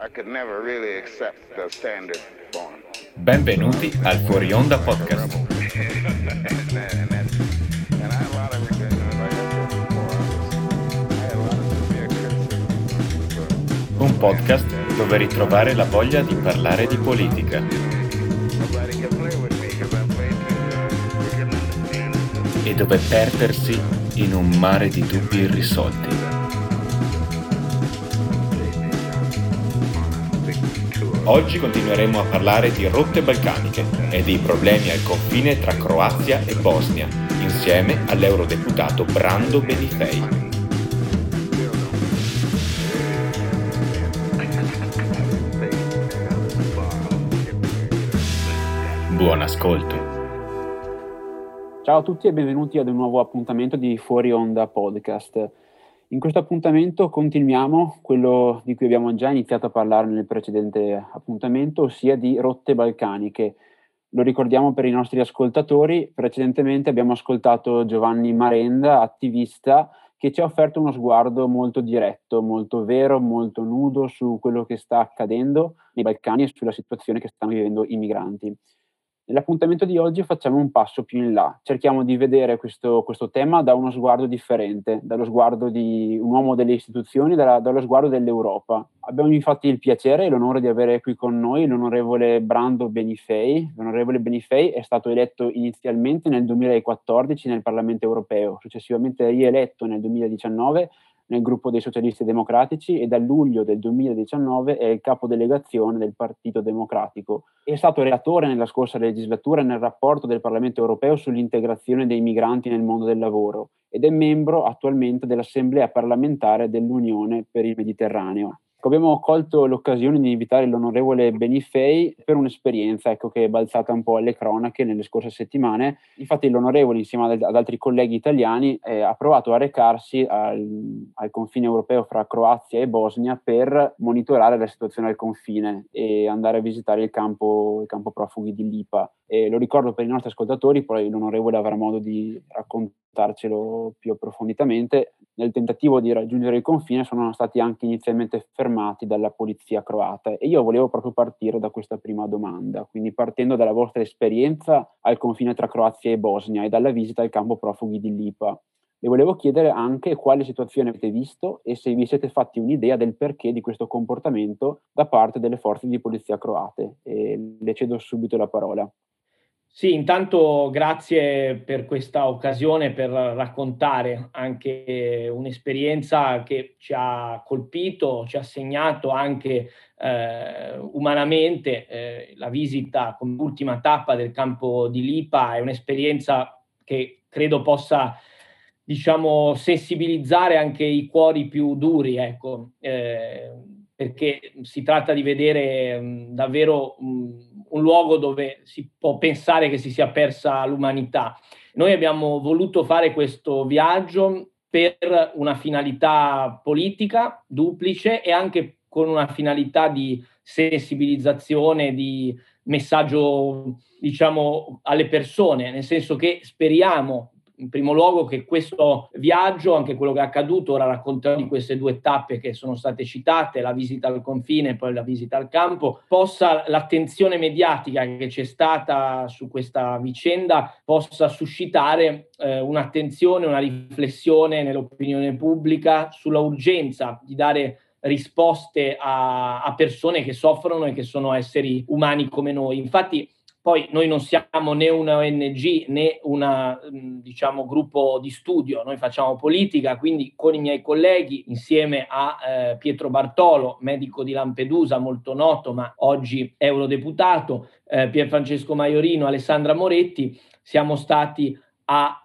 I could never really accept the standard form. Benvenuti al Fuori Onda Podcast. Un podcast dove ritrovare la voglia di parlare di politica. E dove perdersi in un mare di dubbi irrisolti. Oggi continueremo a parlare di rotte balcaniche e dei problemi al confine tra Croazia e Bosnia, insieme all'eurodeputato Brando Benifei. Buon ascolto. Ciao a tutti e benvenuti ad un nuovo appuntamento di Fuori Onda Podcast. In questo appuntamento continuiamo quello di cui abbiamo già iniziato a parlare nel precedente appuntamento, ossia di rotte balcaniche. Lo ricordiamo per i nostri ascoltatori, precedentemente abbiamo ascoltato Giovanni Marenda, attivista, che ci ha offerto uno sguardo molto diretto, molto vero, molto nudo su quello che sta accadendo nei Balcani e sulla situazione che stanno vivendo i migranti. Nell'appuntamento di oggi facciamo un passo più in là, cerchiamo di vedere questo tema da uno sguardo differente, dallo sguardo di un uomo delle istituzioni, dallo sguardo dell'Europa. Abbiamo infatti il piacere e l'onore di avere qui con noi l'onorevole Brando Benifei. L'onorevole Benifei è stato eletto inizialmente nel 2014 nel Parlamento europeo, successivamente rieletto nel 2019 nel gruppo dei Socialisti Democratici e da luglio del 2019 è il capodelegazione del Partito Democratico. È stato relatore nella scorsa legislatura nel rapporto del Parlamento europeo sull'integrazione dei migranti nel mondo del lavoro ed è membro attualmente dell'Assemblea parlamentare dell'Unione per il Mediterraneo. Abbiamo colto l'occasione di invitare l'onorevole Benifei per un'esperienza che è balzata un po' alle cronache nelle scorse settimane. Infatti l'onorevole, insieme ad altri colleghi italiani, ha provato a recarsi al confine europeo fra Croazia e Bosnia per monitorare la situazione al confine e andare a visitare il campo profughi di Lipa. E lo ricordo per i nostri ascoltatori, poi l'onorevole avrà modo di raccontarcelo più approfonditamente. Nel tentativo di raggiungere il confine sono stati anche inizialmente fermati dalla polizia croata e io volevo proprio partire da questa prima domanda, quindi partendo dalla vostra esperienza al confine tra Croazia e Bosnia e dalla visita al campo profughi di Lipa. Le volevo chiedere anche quale situazione avete visto e se vi siete fatti un'idea del perché di questo comportamento da parte delle forze di polizia croate. E le cedo subito la parola. Sì, intanto grazie per questa occasione per raccontare anche un'esperienza che ci ha colpito, ci ha segnato anche umanamente. La visita come ultima tappa del campo di Lipa è un'esperienza che credo possa sensibilizzare anche i cuori più duri, perché si tratta di vedere davvero un luogo dove si può pensare che si sia persa l'umanità. Noi abbiamo voluto fare questo viaggio per una finalità politica duplice e anche con una finalità di sensibilizzazione, di messaggio, alle persone, nel senso che speriamo in primo luogo che questo viaggio, anche quello che è accaduto, ora racconterò di queste due tappe che sono state citate, la visita al confine e poi la visita al campo, l'attenzione mediatica che c'è stata su questa vicenda possa suscitare un'attenzione, una riflessione nell'opinione pubblica sulla urgenza di dare risposte a persone che soffrono e che sono esseri umani come noi. Infatti, poi noi non siamo né una ONG né un gruppo di studio, noi facciamo politica, quindi con i miei colleghi insieme a Pietro Bartolo, medico di Lampedusa, molto noto ma oggi eurodeputato, Pier Francesco Maiorino, Alessandra Moretti, siamo stati a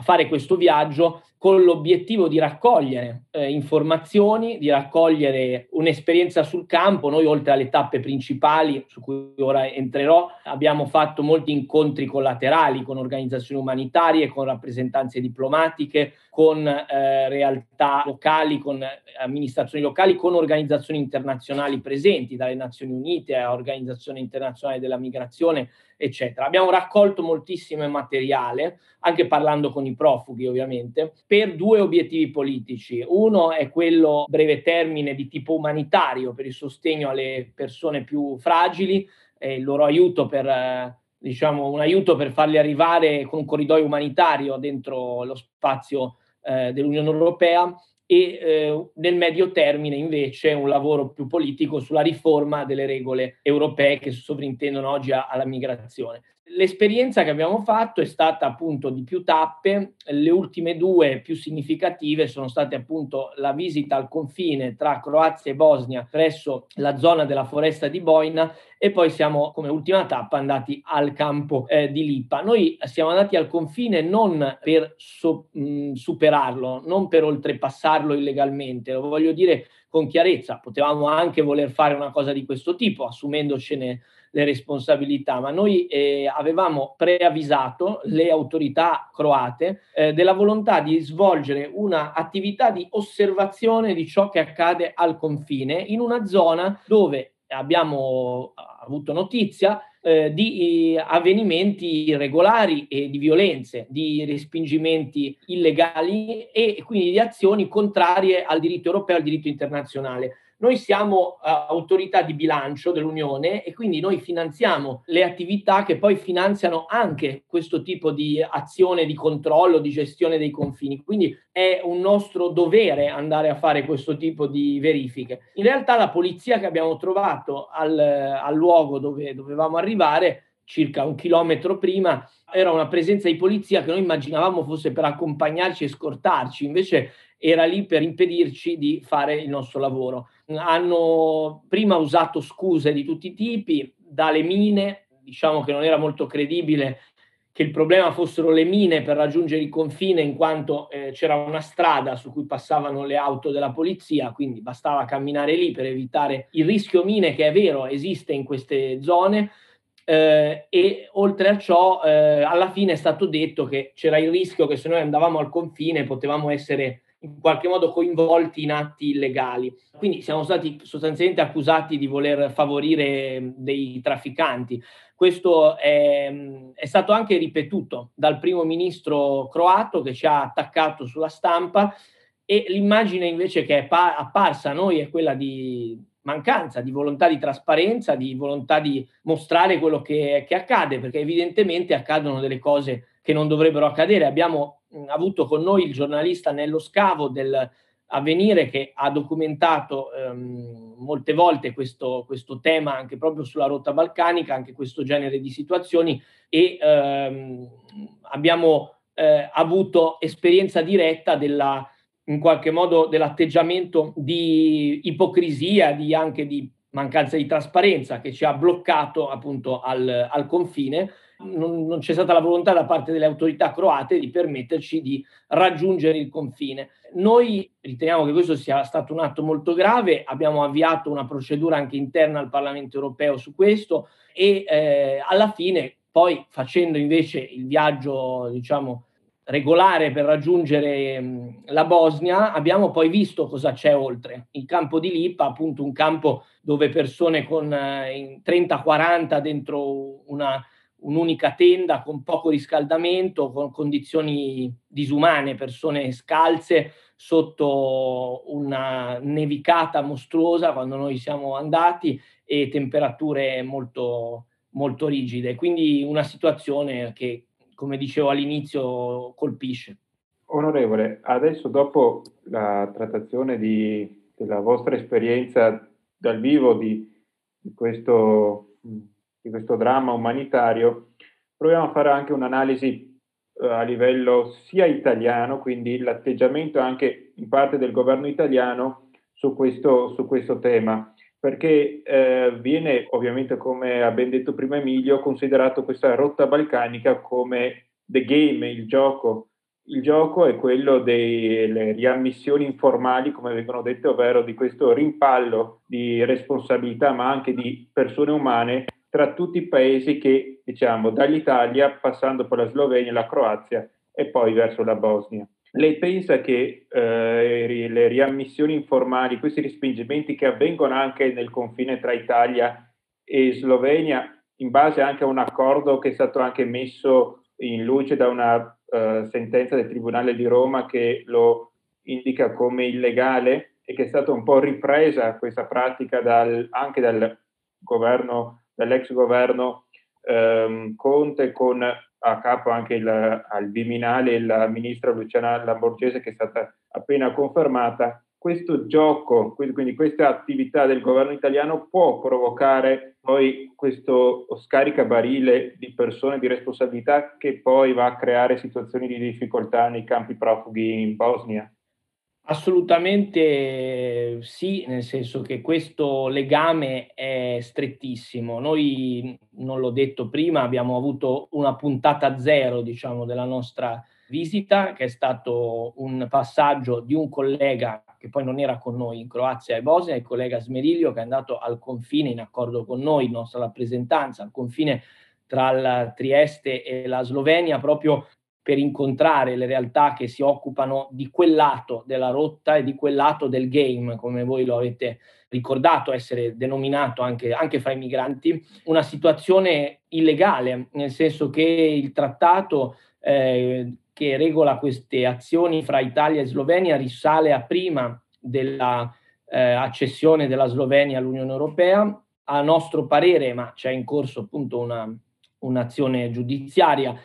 fare questo viaggio con l'obiettivo di raccogliere informazioni, di raccogliere un'esperienza sul campo. Noi, oltre alle tappe principali, su cui ora entrerò, abbiamo fatto molti incontri collaterali con organizzazioni umanitarie, con rappresentanze diplomatiche, con realtà locali, con amministrazioni locali, con organizzazioni internazionali presenti, dalle Nazioni Unite a Organizzazione Internazionale della Migrazione, eccetera. Abbiamo raccolto moltissimo materiale, anche parlando con i profughi ovviamente, per due obiettivi politici. Uno è quello breve termine di tipo umanitario, per il sostegno alle persone più fragili, il loro aiuto per, diciamo, un aiuto per farli arrivare con un corridoio umanitario dentro lo spazio dell'Unione Europea, e nel medio termine invece un lavoro più politico sulla riforma delle regole europee che sovrintendono oggi alla migrazione. L'esperienza che abbiamo fatto è stata appunto di più tappe. Le ultime due più significative sono state appunto la visita al confine tra Croazia e Bosnia presso la zona della foresta di Bojna, e poi siamo come ultima tappa andati al campo di Lipa. Noi siamo andati al confine non per superarlo, non per oltrepassarlo illegalmente, lo voglio dire con chiarezza. Potevamo anche voler fare una cosa di questo tipo, assumendocene le responsabilità, ma noi avevamo preavvisato le autorità croate della volontà di svolgere una attività di osservazione di ciò che accade al confine, in una zona dove abbiamo avuto notizia di avvenimenti irregolari e di violenze, di respingimenti illegali e quindi di azioni contrarie al diritto europeo e al diritto internazionale. Noi siamo autorità di bilancio dell'Unione e quindi noi finanziamo le attività che poi finanziano anche questo tipo di azione di controllo, di gestione dei confini. Quindi è un nostro dovere andare a fare questo tipo di verifiche. In realtà la polizia che abbiamo trovato al luogo dove dovevamo arrivare, circa 1 chilometro prima, era una presenza di polizia che noi immaginavamo fosse per accompagnarci e scortarci, invece era lì per impedirci di fare il nostro lavoro. Hanno prima usato scuse di tutti i tipi, dalle mine, diciamo che non era molto credibile che il problema fossero le mine per raggiungere il confine, in quanto c'era una strada su cui passavano le auto della polizia, quindi bastava camminare lì per evitare il rischio mine, che è vero, esiste in queste zone. E oltre a ciò alla fine è stato detto che c'era il rischio che se noi andavamo al confine potevamo essere in qualche modo coinvolti in atti illegali. Quindi siamo stati sostanzialmente accusati di voler favorire dei trafficanti. Questo è stato anche ripetuto dal primo ministro croato, che ci ha attaccato sulla stampa, e l'immagine invece che è apparsa a noi è quella di mancanza di volontà di trasparenza, di volontà di mostrare quello che accade, perché evidentemente accadono delle cose che non dovrebbero accadere. Abbiamo avuto con noi il giornalista Nello Scavo dell'Avvenire, che ha documentato molte volte questo tema, anche proprio sulla rotta balcanica, anche questo genere di situazioni, e abbiamo avuto esperienza diretta in qualche modo dell'atteggiamento di ipocrisia, anche di mancanza di trasparenza, che ci ha bloccato appunto al confine. Non c'è stata la volontà da parte delle autorità croate di permetterci di raggiungere il confine. Noi riteniamo che questo sia stato un atto molto grave, abbiamo avviato una procedura anche interna al Parlamento europeo su questo, e alla fine poi, facendo invece il viaggio, diciamo, regolare per raggiungere la Bosnia, abbiamo poi visto cosa c'è oltre. Il campo di Lipa, appunto un campo dove persone con 30-40 dentro un'unica tenda, con poco riscaldamento, con condizioni disumane, persone scalze sotto una nevicata mostruosa quando noi siamo andati, e temperature molto, molto rigide. Quindi una situazione che, come dicevo all'inizio, colpisce. Onorevole, adesso dopo la trattazione della vostra esperienza dal vivo di questo dramma umanitario, proviamo a fare anche un'analisi a livello sia italiano, quindi l'atteggiamento anche in parte del governo italiano su questo tema, perché viene ovviamente, come ha ben detto prima Emilio, considerato questa rotta balcanica come the game, il gioco Il gioco è quello delle riammissioni informali, come vengono dette, ovvero di questo rimpallo di responsabilità, ma anche di persone umane, tra tutti i paesi che, diciamo, dall'Italia, passando per la Slovenia, la Croazia e poi verso la Bosnia. Lei pensa che le riammissioni informali, questi respingimenti che avvengono anche nel confine tra Italia e Slovenia, in base anche a un accordo che è stato anche messo in luce da una sentenza del Tribunale di Roma che lo indica come illegale e che è stata un po' ripresa questa pratica anche dal governo, dall'ex governo Conte, con a capo anche al Viminale la ministra Luciana Lamorgese, che è stata appena confermata. Questo gioco, quindi questa attività del governo italiano, può provocare poi questo scaricabarile di persone, di responsabilità, che poi va a creare situazioni di difficoltà nei campi profughi in Bosnia? Assolutamente sì, nel senso che questo legame è strettissimo. Noi, non l'ho detto prima, abbiamo avuto una puntata zero, diciamo, della nostra visita, che è stato un passaggio di un collega che poi non era con noi in Croazia e Bosnia, il collega Smeriglio, che è andato al confine in accordo con noi, nostra rappresentanza, al confine tra la Trieste e la Slovenia, proprio per incontrare le realtà che si occupano di quel lato della rotta e di quel lato del game, come voi lo avete ricordato essere denominato anche fra i migranti, una situazione illegale, nel senso che il trattato che regola queste azioni fra Italia e Slovenia risale a prima della accessione della Slovenia all'Unione Europea. A nostro parere, ma c'è in corso appunto un'azione giudiziaria,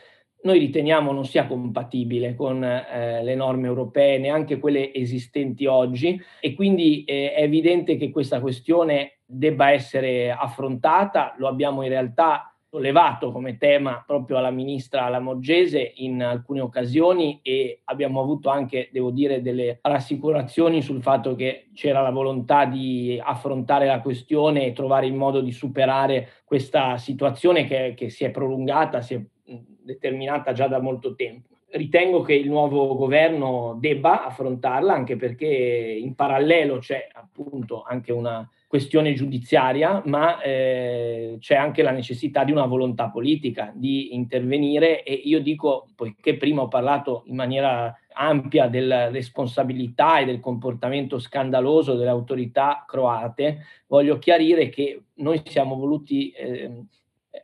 noi riteniamo non sia compatibile con le norme europee, neanche quelle esistenti oggi, e quindi è evidente che questa questione debba essere affrontata. Lo abbiamo in realtà sollevato come tema proprio alla ministra Lamorgese in alcune occasioni e abbiamo avuto anche, devo dire, delle rassicurazioni sul fatto che c'era la volontà di affrontare la questione e trovare il modo di superare questa situazione che si è prolungata, si è determinata già da molto tempo. Ritengo che il nuovo governo debba affrontarla, anche perché in parallelo c'è appunto anche una questione giudiziaria, ma c'è anche la necessità di una volontà politica di intervenire. E io dico, poiché prima ho parlato in maniera ampia della responsabilità e del comportamento scandaloso delle autorità croate, voglio chiarire che noi siamo voluti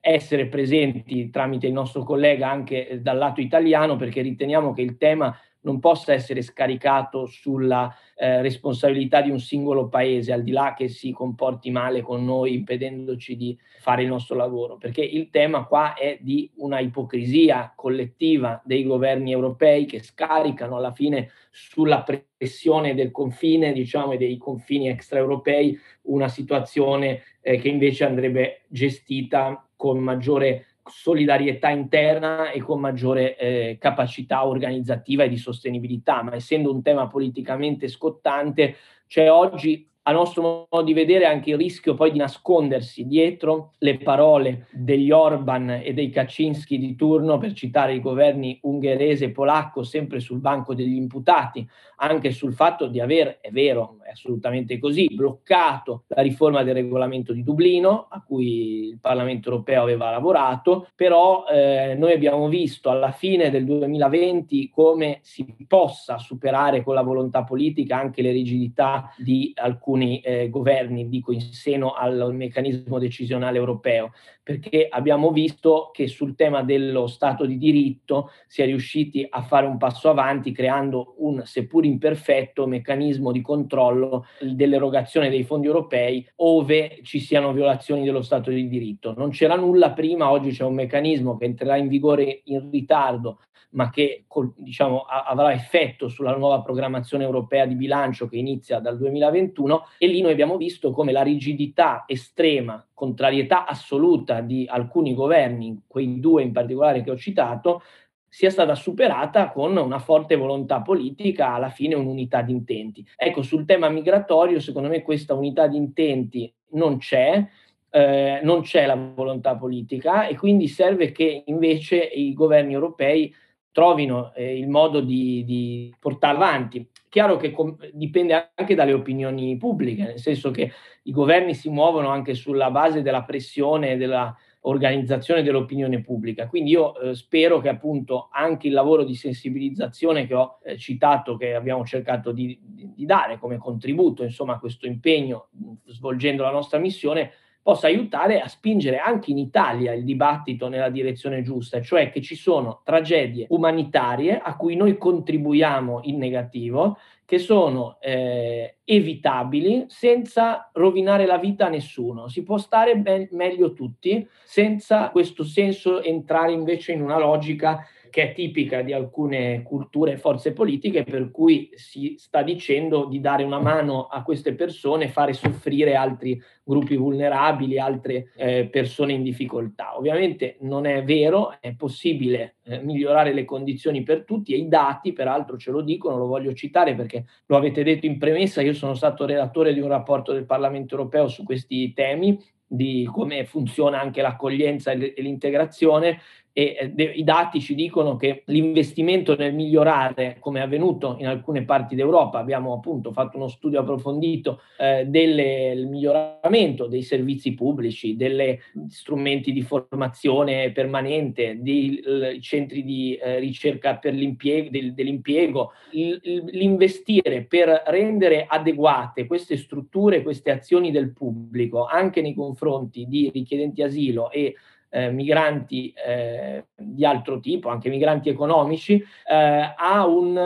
essere presenti tramite il nostro collega anche dal lato italiano, perché riteniamo che il tema non possa essere scaricato sulla responsabilità di un singolo paese, al di là che si comporti male con noi impedendoci di fare il nostro lavoro, perché il tema qua è di una ipocrisia collettiva dei governi europei che scaricano alla fine sulla pressione del confine, diciamo, e dei confini extraeuropei una situazione che invece andrebbe gestita con maggiore solidarietà interna e con maggiore capacità organizzativa e di sostenibilità. Ma essendo un tema politicamente scottante, c'è oggi, a nostro modo di vedere, anche il rischio poi di nascondersi dietro le parole degli Orban e dei Kaczynski di turno, per citare i governi ungherese e polacco, sempre sul banco degli imputati, anche sul fatto di aver, è vero, è assolutamente così, bloccato la riforma del regolamento di Dublino, a cui il Parlamento europeo aveva lavorato, però noi abbiamo visto alla fine del 2020 come si possa superare con la volontà politica anche le rigidità di alcuni governi, dico in seno al meccanismo decisionale europeo, perché abbiamo visto che sul tema dello Stato di diritto si è riusciti a fare un passo avanti creando un, seppur imperfetto, meccanismo di controllo dell'erogazione dei fondi europei ove ci siano violazioni dello Stato di diritto. Non c'era nulla prima, oggi c'è un meccanismo che entrerà in vigore in ritardo, ma che, diciamo, avrà effetto sulla nuova programmazione europea di bilancio che inizia dal 2021, e lì noi abbiamo visto come la rigidità estrema, contrarietà assoluta di alcuni governi, quei due in particolare che ho citato, sia stata superata con una forte volontà politica, alla fine un'unità di intenti. Ecco, sul tema migratorio, secondo me questa unità di intenti non c'è. Non c'è la volontà politica e quindi serve che invece i governi europei trovino il modo di portarla avanti. Chiaro che dipende anche dalle opinioni pubbliche, nel senso che i governi si muovono anche sulla base della pressione e della organizzazione dell'opinione pubblica. Quindi io spero che appunto anche il lavoro di sensibilizzazione che ho citato, che abbiamo cercato di dare come contributo, insomma, a questo impegno svolgendo la nostra missione, possa aiutare a spingere anche in Italia il dibattito nella direzione giusta, cioè che ci sono tragedie umanitarie a cui noi contribuiamo in negativo, che sono evitabili senza rovinare la vita a nessuno. Si può stare meglio tutti, senza questo senso entrare invece in una logica che è tipica di alcune culture e forze politiche, per cui si sta dicendo di dare una mano a queste persone, fare soffrire altri gruppi vulnerabili, altre persone in difficoltà. Ovviamente non è vero, è possibile migliorare le condizioni per tutti, e i dati peraltro ce lo dicono, lo voglio citare perché lo avete detto in premessa, io sono stato relatore di un rapporto del Parlamento europeo su questi temi, di come funziona anche l'accoglienza e l'integrazione, e i dati ci dicono che l'investimento nel migliorare, come è avvenuto in alcune parti d'Europa, abbiamo appunto fatto uno studio approfondito del miglioramento dei servizi pubblici, degli strumenti di formazione permanente, dei centri di ricerca per l'impiego, dell'impiego, l'investire per rendere adeguate queste strutture, queste azioni del pubblico anche nei confronti di richiedenti asilo e migranti di altro tipo, anche migranti economici, ha un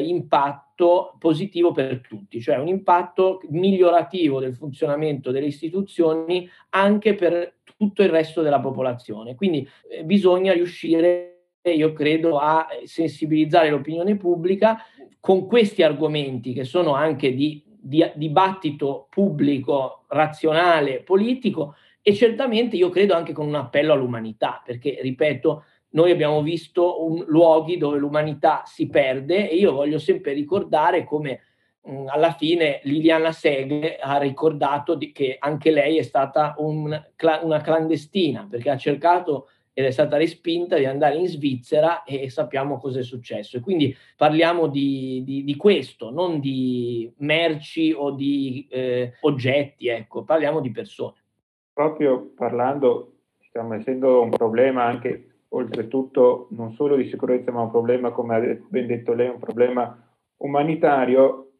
impatto positivo per tutti, cioè un impatto migliorativo del funzionamento delle istituzioni anche per tutto il resto della popolazione. Quindi bisogna riuscire, io credo, a sensibilizzare l'opinione pubblica con questi argomenti che sono anche di dibattito pubblico, razionale, politico. E certamente io credo anche con un appello all'umanità, perché, ripeto, noi abbiamo visto luoghi dove l'umanità si perde, e io voglio sempre ricordare come alla fine Liliana Segre ha ricordato che anche lei è stata una clandestina, perché ha cercato ed è stata respinta di andare in Svizzera, e sappiamo cosa è successo. E quindi parliamo di questo, non di merci o di oggetti, ecco, parliamo di persone. Proprio parlando, essendo un problema anche, oltretutto, non solo di sicurezza, ma un problema, come ha ben detto lei, un problema umanitario,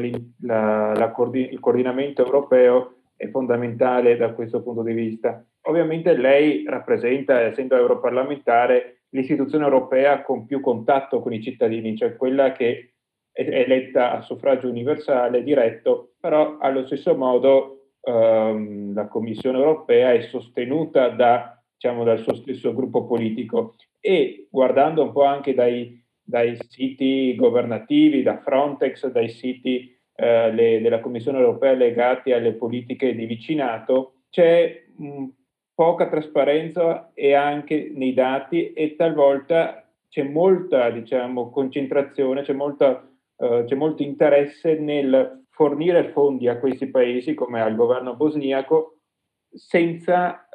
il coordinamento europeo è fondamentale da questo punto di vista. Ovviamente lei rappresenta, essendo europarlamentare, l'istituzione europea con più contatto con i cittadini, cioè quella che è eletta a suffragio universale, diretto, però allo stesso modo la Commissione europea è sostenuta dal suo stesso gruppo politico, e guardando un po' anche dai siti governativi, da Frontex, dai siti della Commissione europea legati alle politiche di vicinato, c'è poca trasparenza, e anche nei dati, e talvolta c'è molta concentrazione, c'è molto interesse nel fornire fondi a questi paesi, come al governo bosniaco, senza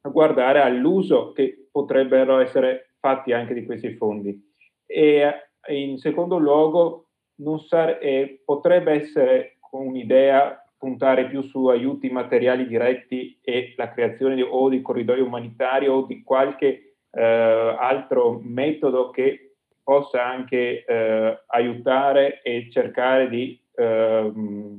guardare all'uso che potrebbero essere fatti anche di questi fondi. E in secondo luogo potrebbe essere un'idea puntare più su aiuti materiali diretti e la creazione di corridoi umanitari o di qualche altro metodo che possa anche aiutare e cercare di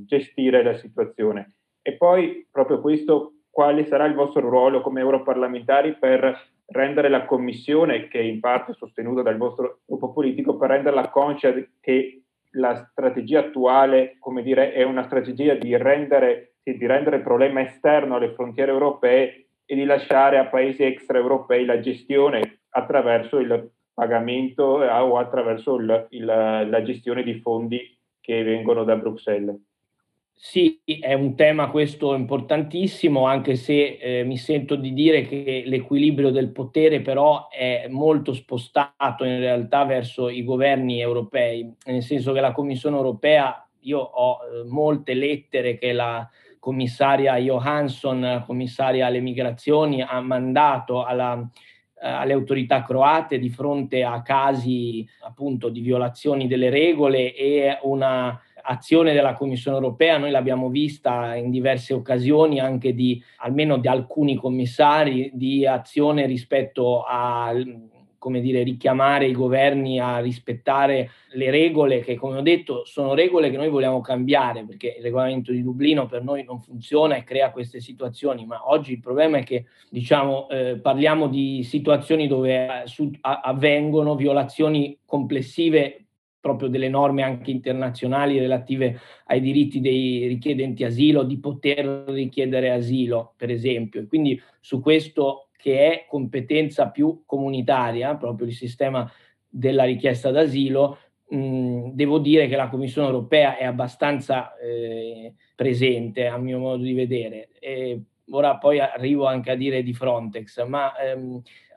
gestire la situazione. E poi proprio questo, quale sarà il vostro ruolo come europarlamentari per rendere la Commissione, che in parte è sostenuta dal vostro gruppo politico, per renderla conscia che la strategia attuale, come dire, è una strategia di rendere il problema esterno alle frontiere europee e di lasciare a paesi extraeuropei la gestione attraverso il pagamento o attraverso la gestione di fondi che vengono da Bruxelles. Sì, è un tema questo importantissimo, anche se mi sento di dire che l'equilibrio del potere però è molto spostato in realtà verso i governi europei, nel senso che la Commissione europea, io ho molte lettere che la commissaria Johansson, commissaria alle migrazioni, ha mandato alla alle autorità croate di fronte a casi appunto di violazioni delle regole e una azione della Commissione europea. Noi l'abbiamo vista in diverse occasioni anche di, almeno di alcuni commissari, di azione rispetto a, come dire, richiamare i governi a rispettare le regole che, come ho detto, sono regole che noi vogliamo cambiare, perché il regolamento di Dublino per noi non funziona e crea queste situazioni, ma oggi il problema è che, diciamo, parliamo di situazioni dove avvengono violazioni complessive proprio delle norme anche internazionali relative ai diritti dei richiedenti asilo, di poter richiedere asilo, per esempio. E quindi su questo, che è competenza più comunitaria, proprio il sistema della richiesta d'asilo, devo dire che la Commissione europea è abbastanza presente, a mio modo di vedere. E ora poi arrivo anche a dire di Frontex, ma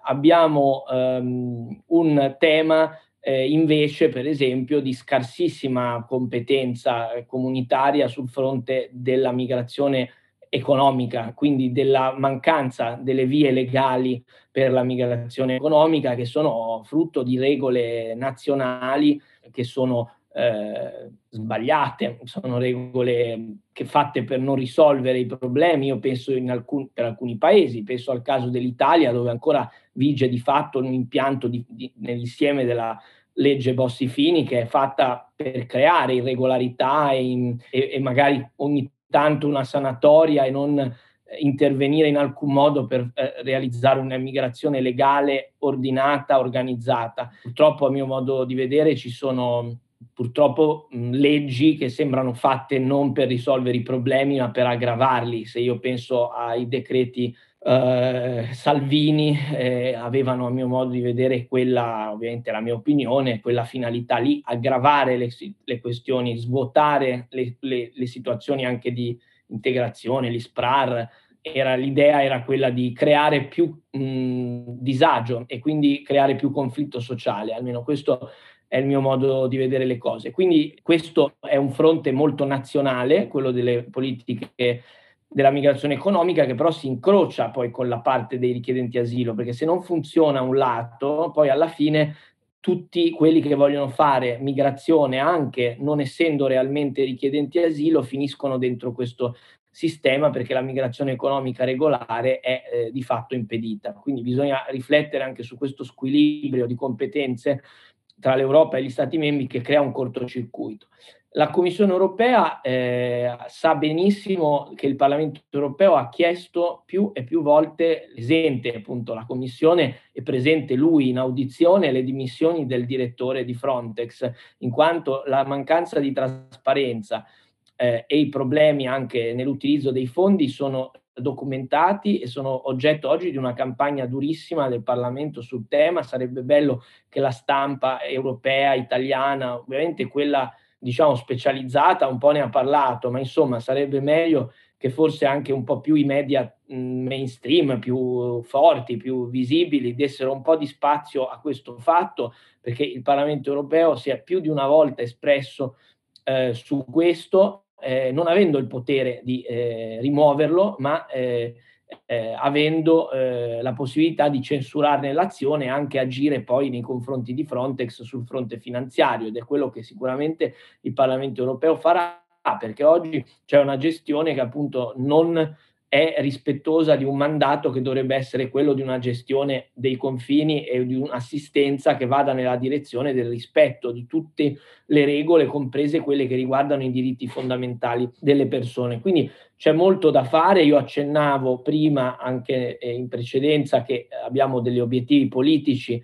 abbiamo un tema invece, per esempio, di scarsissima competenza comunitaria sul fronte della migrazione economica, quindi della mancanza delle vie legali per la migrazione economica, che sono frutto di regole nazionali che sono sbagliate, sono regole che fatte per non risolvere i problemi. Io penso per alcuni paesi, penso al caso dell'Italia, dove ancora vige di fatto un impianto nell'insieme della legge Bossi-Fini, che è fatta per creare irregolarità e magari ogni tanto una sanatoria e non intervenire in alcun modo per realizzare un'immigrazione legale, ordinata, organizzata. Purtroppo, a mio modo di vedere, ci sono leggi che sembrano fatte non per risolvere i problemi, ma per aggravarli. Se io penso ai decreti Salvini, avevano, a mio modo di vedere, quella, ovviamente la mia opinione, quella finalità lì: aggravare le questioni, svuotare le situazioni anche di integrazione, gli SPRAR. L'idea era quella di creare più disagio e quindi creare più conflitto sociale, almeno questo è il mio modo di vedere le cose. Quindi questo è un fronte molto nazionale, quello delle politiche della migrazione economica, che però si incrocia poi con la parte dei richiedenti asilo, perché se non funziona un lato, poi alla fine tutti quelli che vogliono fare migrazione, anche non essendo realmente richiedenti asilo, finiscono dentro questo sistema, perché la migrazione economica regolare è di fatto impedita. Quindi bisogna riflettere anche su questo squilibrio di competenze tra l'Europa e gli Stati membri, che crea un cortocircuito. La Commissione europea sa benissimo che il Parlamento europeo ha chiesto più e più volte, esente appunto la Commissione e presente lui in audizione, le dimissioni del direttore di Frontex, in quanto la mancanza di trasparenza e i problemi anche nell'utilizzo dei fondi sono documentati e sono oggetto oggi di una campagna durissima del Parlamento sul tema. Sarebbe bello che la stampa europea, italiana, ovviamente quella, diciamo, specializzata, un po' ne ha parlato, ma insomma sarebbe meglio che forse anche un po' più i media mainstream, più forti, più visibili, dessero un po' di spazio a questo fatto, perché il Parlamento europeo si è più di una volta espresso su questo, non avendo il potere di rimuoverlo, ma avendo la possibilità di censurarne l'azione e anche agire poi nei confronti di Frontex sul fronte finanziario, ed è quello che sicuramente il Parlamento europeo farà, perché oggi c'è una gestione che appunto non è rispettosa di un mandato che dovrebbe essere quello di una gestione dei confini e di un'assistenza che vada nella direzione del rispetto di tutte le regole, comprese quelle che riguardano i diritti fondamentali delle persone. Quindi c'è molto da fare. Io accennavo prima, anche in precedenza, che abbiamo degli obiettivi politici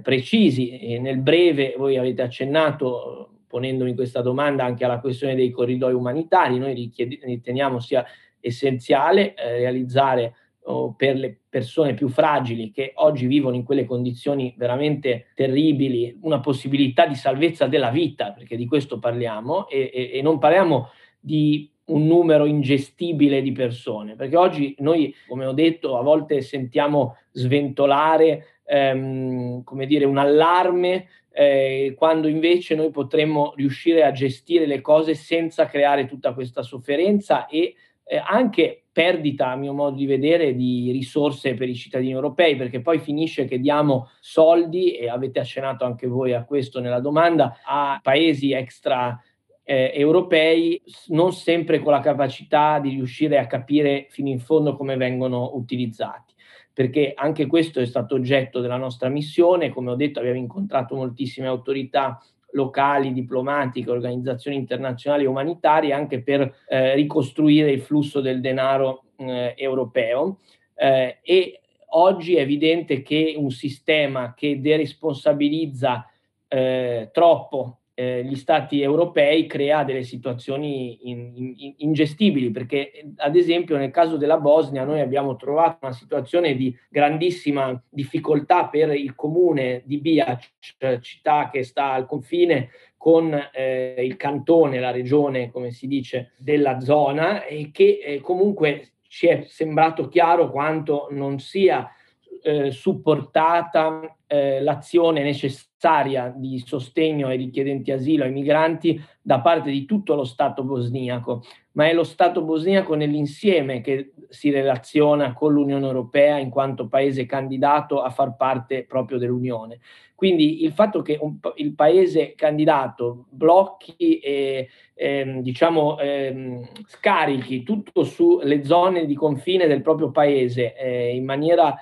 precisi e nel breve. Voi avete accennato, ponendomi questa domanda, anche alla questione dei corridoi umanitari. Noi riteniamo sia essenziale realizzare per le persone più fragili, che oggi vivono in quelle condizioni veramente terribili, una possibilità di salvezza della vita, perché di questo parliamo, e non parliamo di un numero ingestibile di persone, perché oggi noi, come ho detto, a volte sentiamo sventolare un allarme, quando invece noi potremmo riuscire a gestire le cose senza creare tutta questa sofferenza e anche perdita, a mio modo di vedere, di risorse per i cittadini europei, perché poi finisce che diamo soldi, e avete accennato anche voi a questo nella domanda, a paesi extra europei, non sempre con la capacità di riuscire a capire fino in fondo come vengono utilizzati. Perché anche questo è stato oggetto della nostra missione. Come ho detto, abbiamo incontrato moltissime autorità locali, diplomatiche, organizzazioni internazionali e umanitarie, anche per ricostruire il flusso del denaro europeo. E oggi è evidente che un sistema che deresponsabilizza troppo gli stati europei crea delle situazioni ingestibili, perché ad esempio nel caso della Bosnia noi abbiamo trovato una situazione di grandissima difficoltà per il comune di Bihać, città che sta al confine con il cantone, la regione, come si dice, della zona, e che comunque ci è sembrato chiaro quanto non sia supportata l'azione necessaria di sostegno ai richiedenti asilo, ai migranti, da parte di tutto lo Stato bosniaco, ma è lo Stato bosniaco nell'insieme che si relaziona con l'Unione Europea in quanto paese candidato a far parte proprio dell'Unione. Quindi il fatto che il paese candidato blocchi e scarichi tutto sulle zone di confine del proprio paese in maniera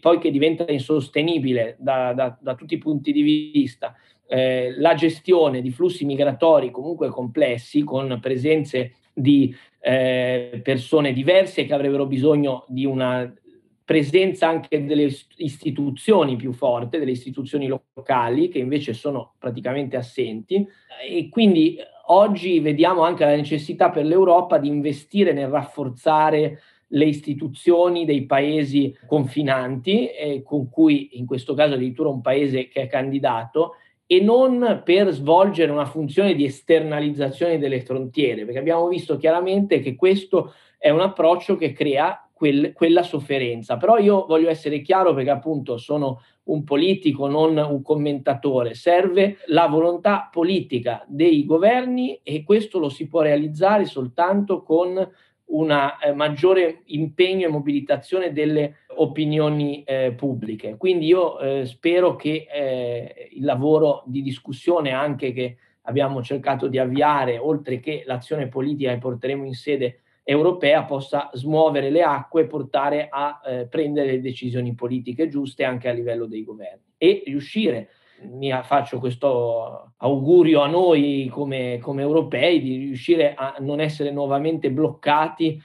poi che diventa insostenibile da tutti i punti di vista, la gestione di flussi migratori comunque complessi, con presenze di persone diverse che avrebbero bisogno di una presenza anche delle istituzioni più forte, delle istituzioni locali, che invece sono praticamente assenti. E quindi oggi vediamo anche la necessità per l'Europa di investire nel rafforzare le istituzioni dei paesi confinanti, con cui in questo caso addirittura un paese che è candidato, e non per svolgere una funzione di esternalizzazione delle frontiere, perché abbiamo visto chiaramente che questo è un approccio che crea quella sofferenza. Però io voglio essere chiaro, perché appunto sono un politico, non un commentatore. Serve la volontà politica dei governi, e questo lo si può realizzare soltanto con una maggiore impegno e mobilitazione delle opinioni pubbliche. Quindi io spero che il lavoro di discussione anche che abbiamo cercato di avviare, oltre che l'azione politica che porteremo in sede europea, possa smuovere le acque e portare a prendere le decisioni politiche giuste anche a livello dei governi, e riuscire, mi faccio questo augurio a noi come europei, di riuscire a non essere nuovamente bloccati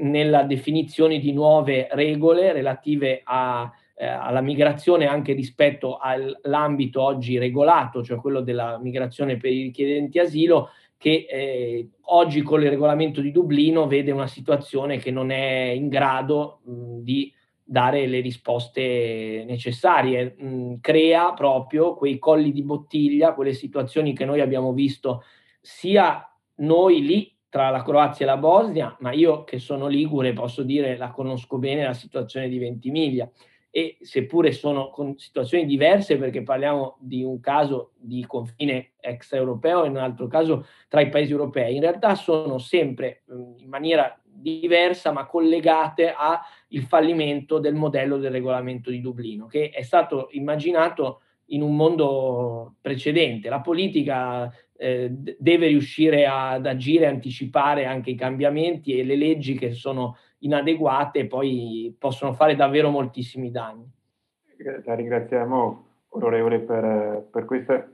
nella definizione di nuove regole relative alla migrazione, anche rispetto all'ambito oggi regolato, cioè quello della migrazione per i richiedenti asilo, che oggi con il regolamento di Dublino vede una situazione che non è in grado di dare le risposte necessarie, crea proprio quei colli di bottiglia, quelle situazioni che noi abbiamo visto sia noi lì tra la Croazia e la Bosnia, ma io che sono ligure posso dire la conosco bene la situazione di Ventimiglia, e seppure sono con situazioni diverse, perché parliamo di un caso di confine extraeuropeo e un altro caso tra i paesi europei, in realtà sono sempre in maniera diversa ma collegate al fallimento del modello del regolamento di Dublino, che è stato immaginato in un mondo precedente. La politica deve riuscire ad agire, anticipare anche i cambiamenti, e le leggi che sono inadeguate poi possono fare davvero moltissimi danni. La ringraziamo, onorevole, per questa,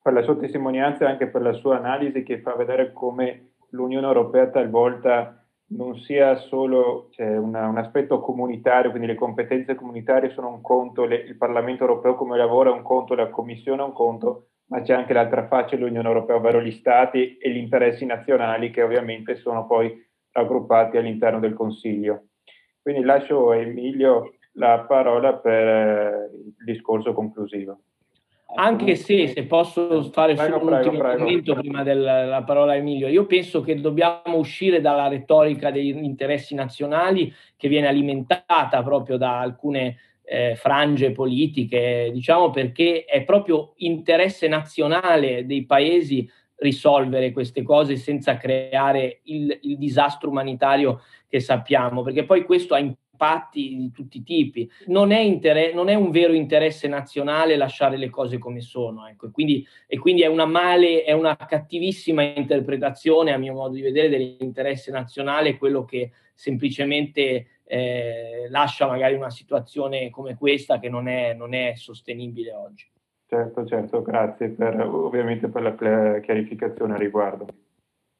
per la sua testimonianza e anche per la sua analisi, che fa vedere come l'Unione Europea talvolta non sia solo un aspetto comunitario, quindi le competenze comunitarie sono un conto, il Parlamento europeo come lavora è un conto, la Commissione è un conto, ma c'è anche l'altra faccia dell'Unione Europea, ovvero gli Stati e gli interessi nazionali, che ovviamente sono poi raggruppati all'interno del Consiglio. Quindi lascio a Emilio la parola per il discorso conclusivo. Anche se posso fare solo un ultimo commento prima della parola a Emilio, io penso che dobbiamo uscire dalla retorica degli interessi nazionali, che viene alimentata proprio da alcune frange politiche, diciamo, perché è proprio interesse nazionale dei paesi risolvere queste cose senza creare il disastro umanitario che sappiamo, perché poi questo ha impatti di tutti i tipi. Non è un vero interesse nazionale lasciare le cose come sono, ecco. E quindi è una cattivissima interpretazione, a mio modo di vedere, dell'interesse nazionale, quello che semplicemente lascia magari una situazione come questa che non è sostenibile oggi. Certo, grazie ovviamente per la chiarificazione a riguardo.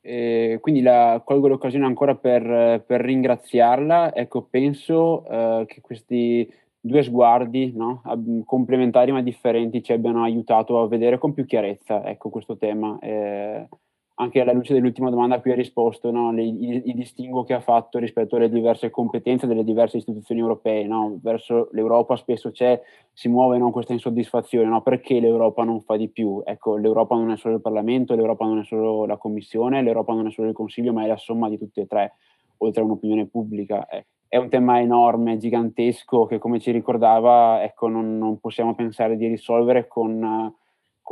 Quindi colgo l'occasione ancora per ringraziarla. Ecco, penso che questi due sguardi, no, complementari ma differenti, ci abbiano aiutato a vedere con più chiarezza, ecco, questo tema. Anche alla luce dell'ultima domanda a cui ha risposto, no, il distinguo che ha fatto rispetto alle diverse competenze delle diverse istituzioni europee, no? Verso l'Europa spesso si muove, no, questa insoddisfazione, no? Perché l'Europa non fa di più? Ecco, l'Europa non è solo il Parlamento, l'Europa non è solo la Commissione, l'Europa non è solo il Consiglio, ma è la somma di tutte e tre, oltre a un'opinione pubblica. È un tema enorme, gigantesco, che, come ci ricordava, ecco, non possiamo pensare di risolvere con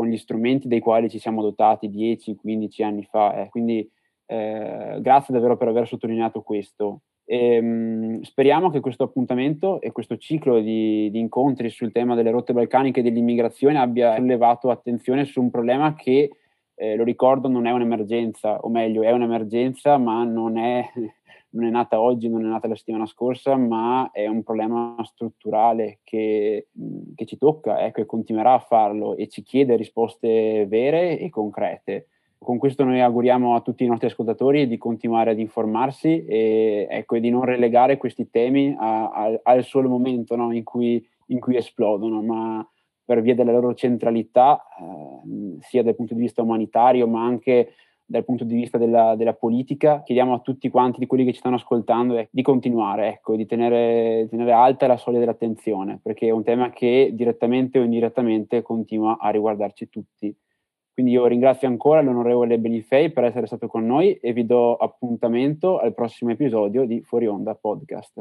gli strumenti dei quali ci siamo dotati 10-15 anni fa. Quindi grazie davvero per aver sottolineato questo. Speriamo che questo appuntamento e questo ciclo di incontri sul tema delle rotte balcaniche e dell'immigrazione abbia sollevato attenzione su un problema che, lo ricordo, non è un'emergenza, o meglio, è un'emergenza, ma non è nata oggi, non è nata la settimana scorsa, ma è un problema strutturale che ci tocca, ecco, e continuerà a farlo, e ci chiede risposte vere e concrete. Con questo noi auguriamo a tutti i nostri ascoltatori di continuare ad informarsi e di non relegare questi temi al solo momento, no, in cui esplodono, ma per via della loro centralità, sia dal punto di vista umanitario ma anche dal punto di vista della politica. Chiediamo a tutti quanti di quelli che ci stanno ascoltando di continuare, ecco, di tenere alta la soglia dell'attenzione, perché è un tema che direttamente o indirettamente continua a riguardarci tutti. Quindi io ringrazio ancora l'onorevole Benifei per essere stato con noi e vi do appuntamento al prossimo episodio di Fuori Onda Podcast.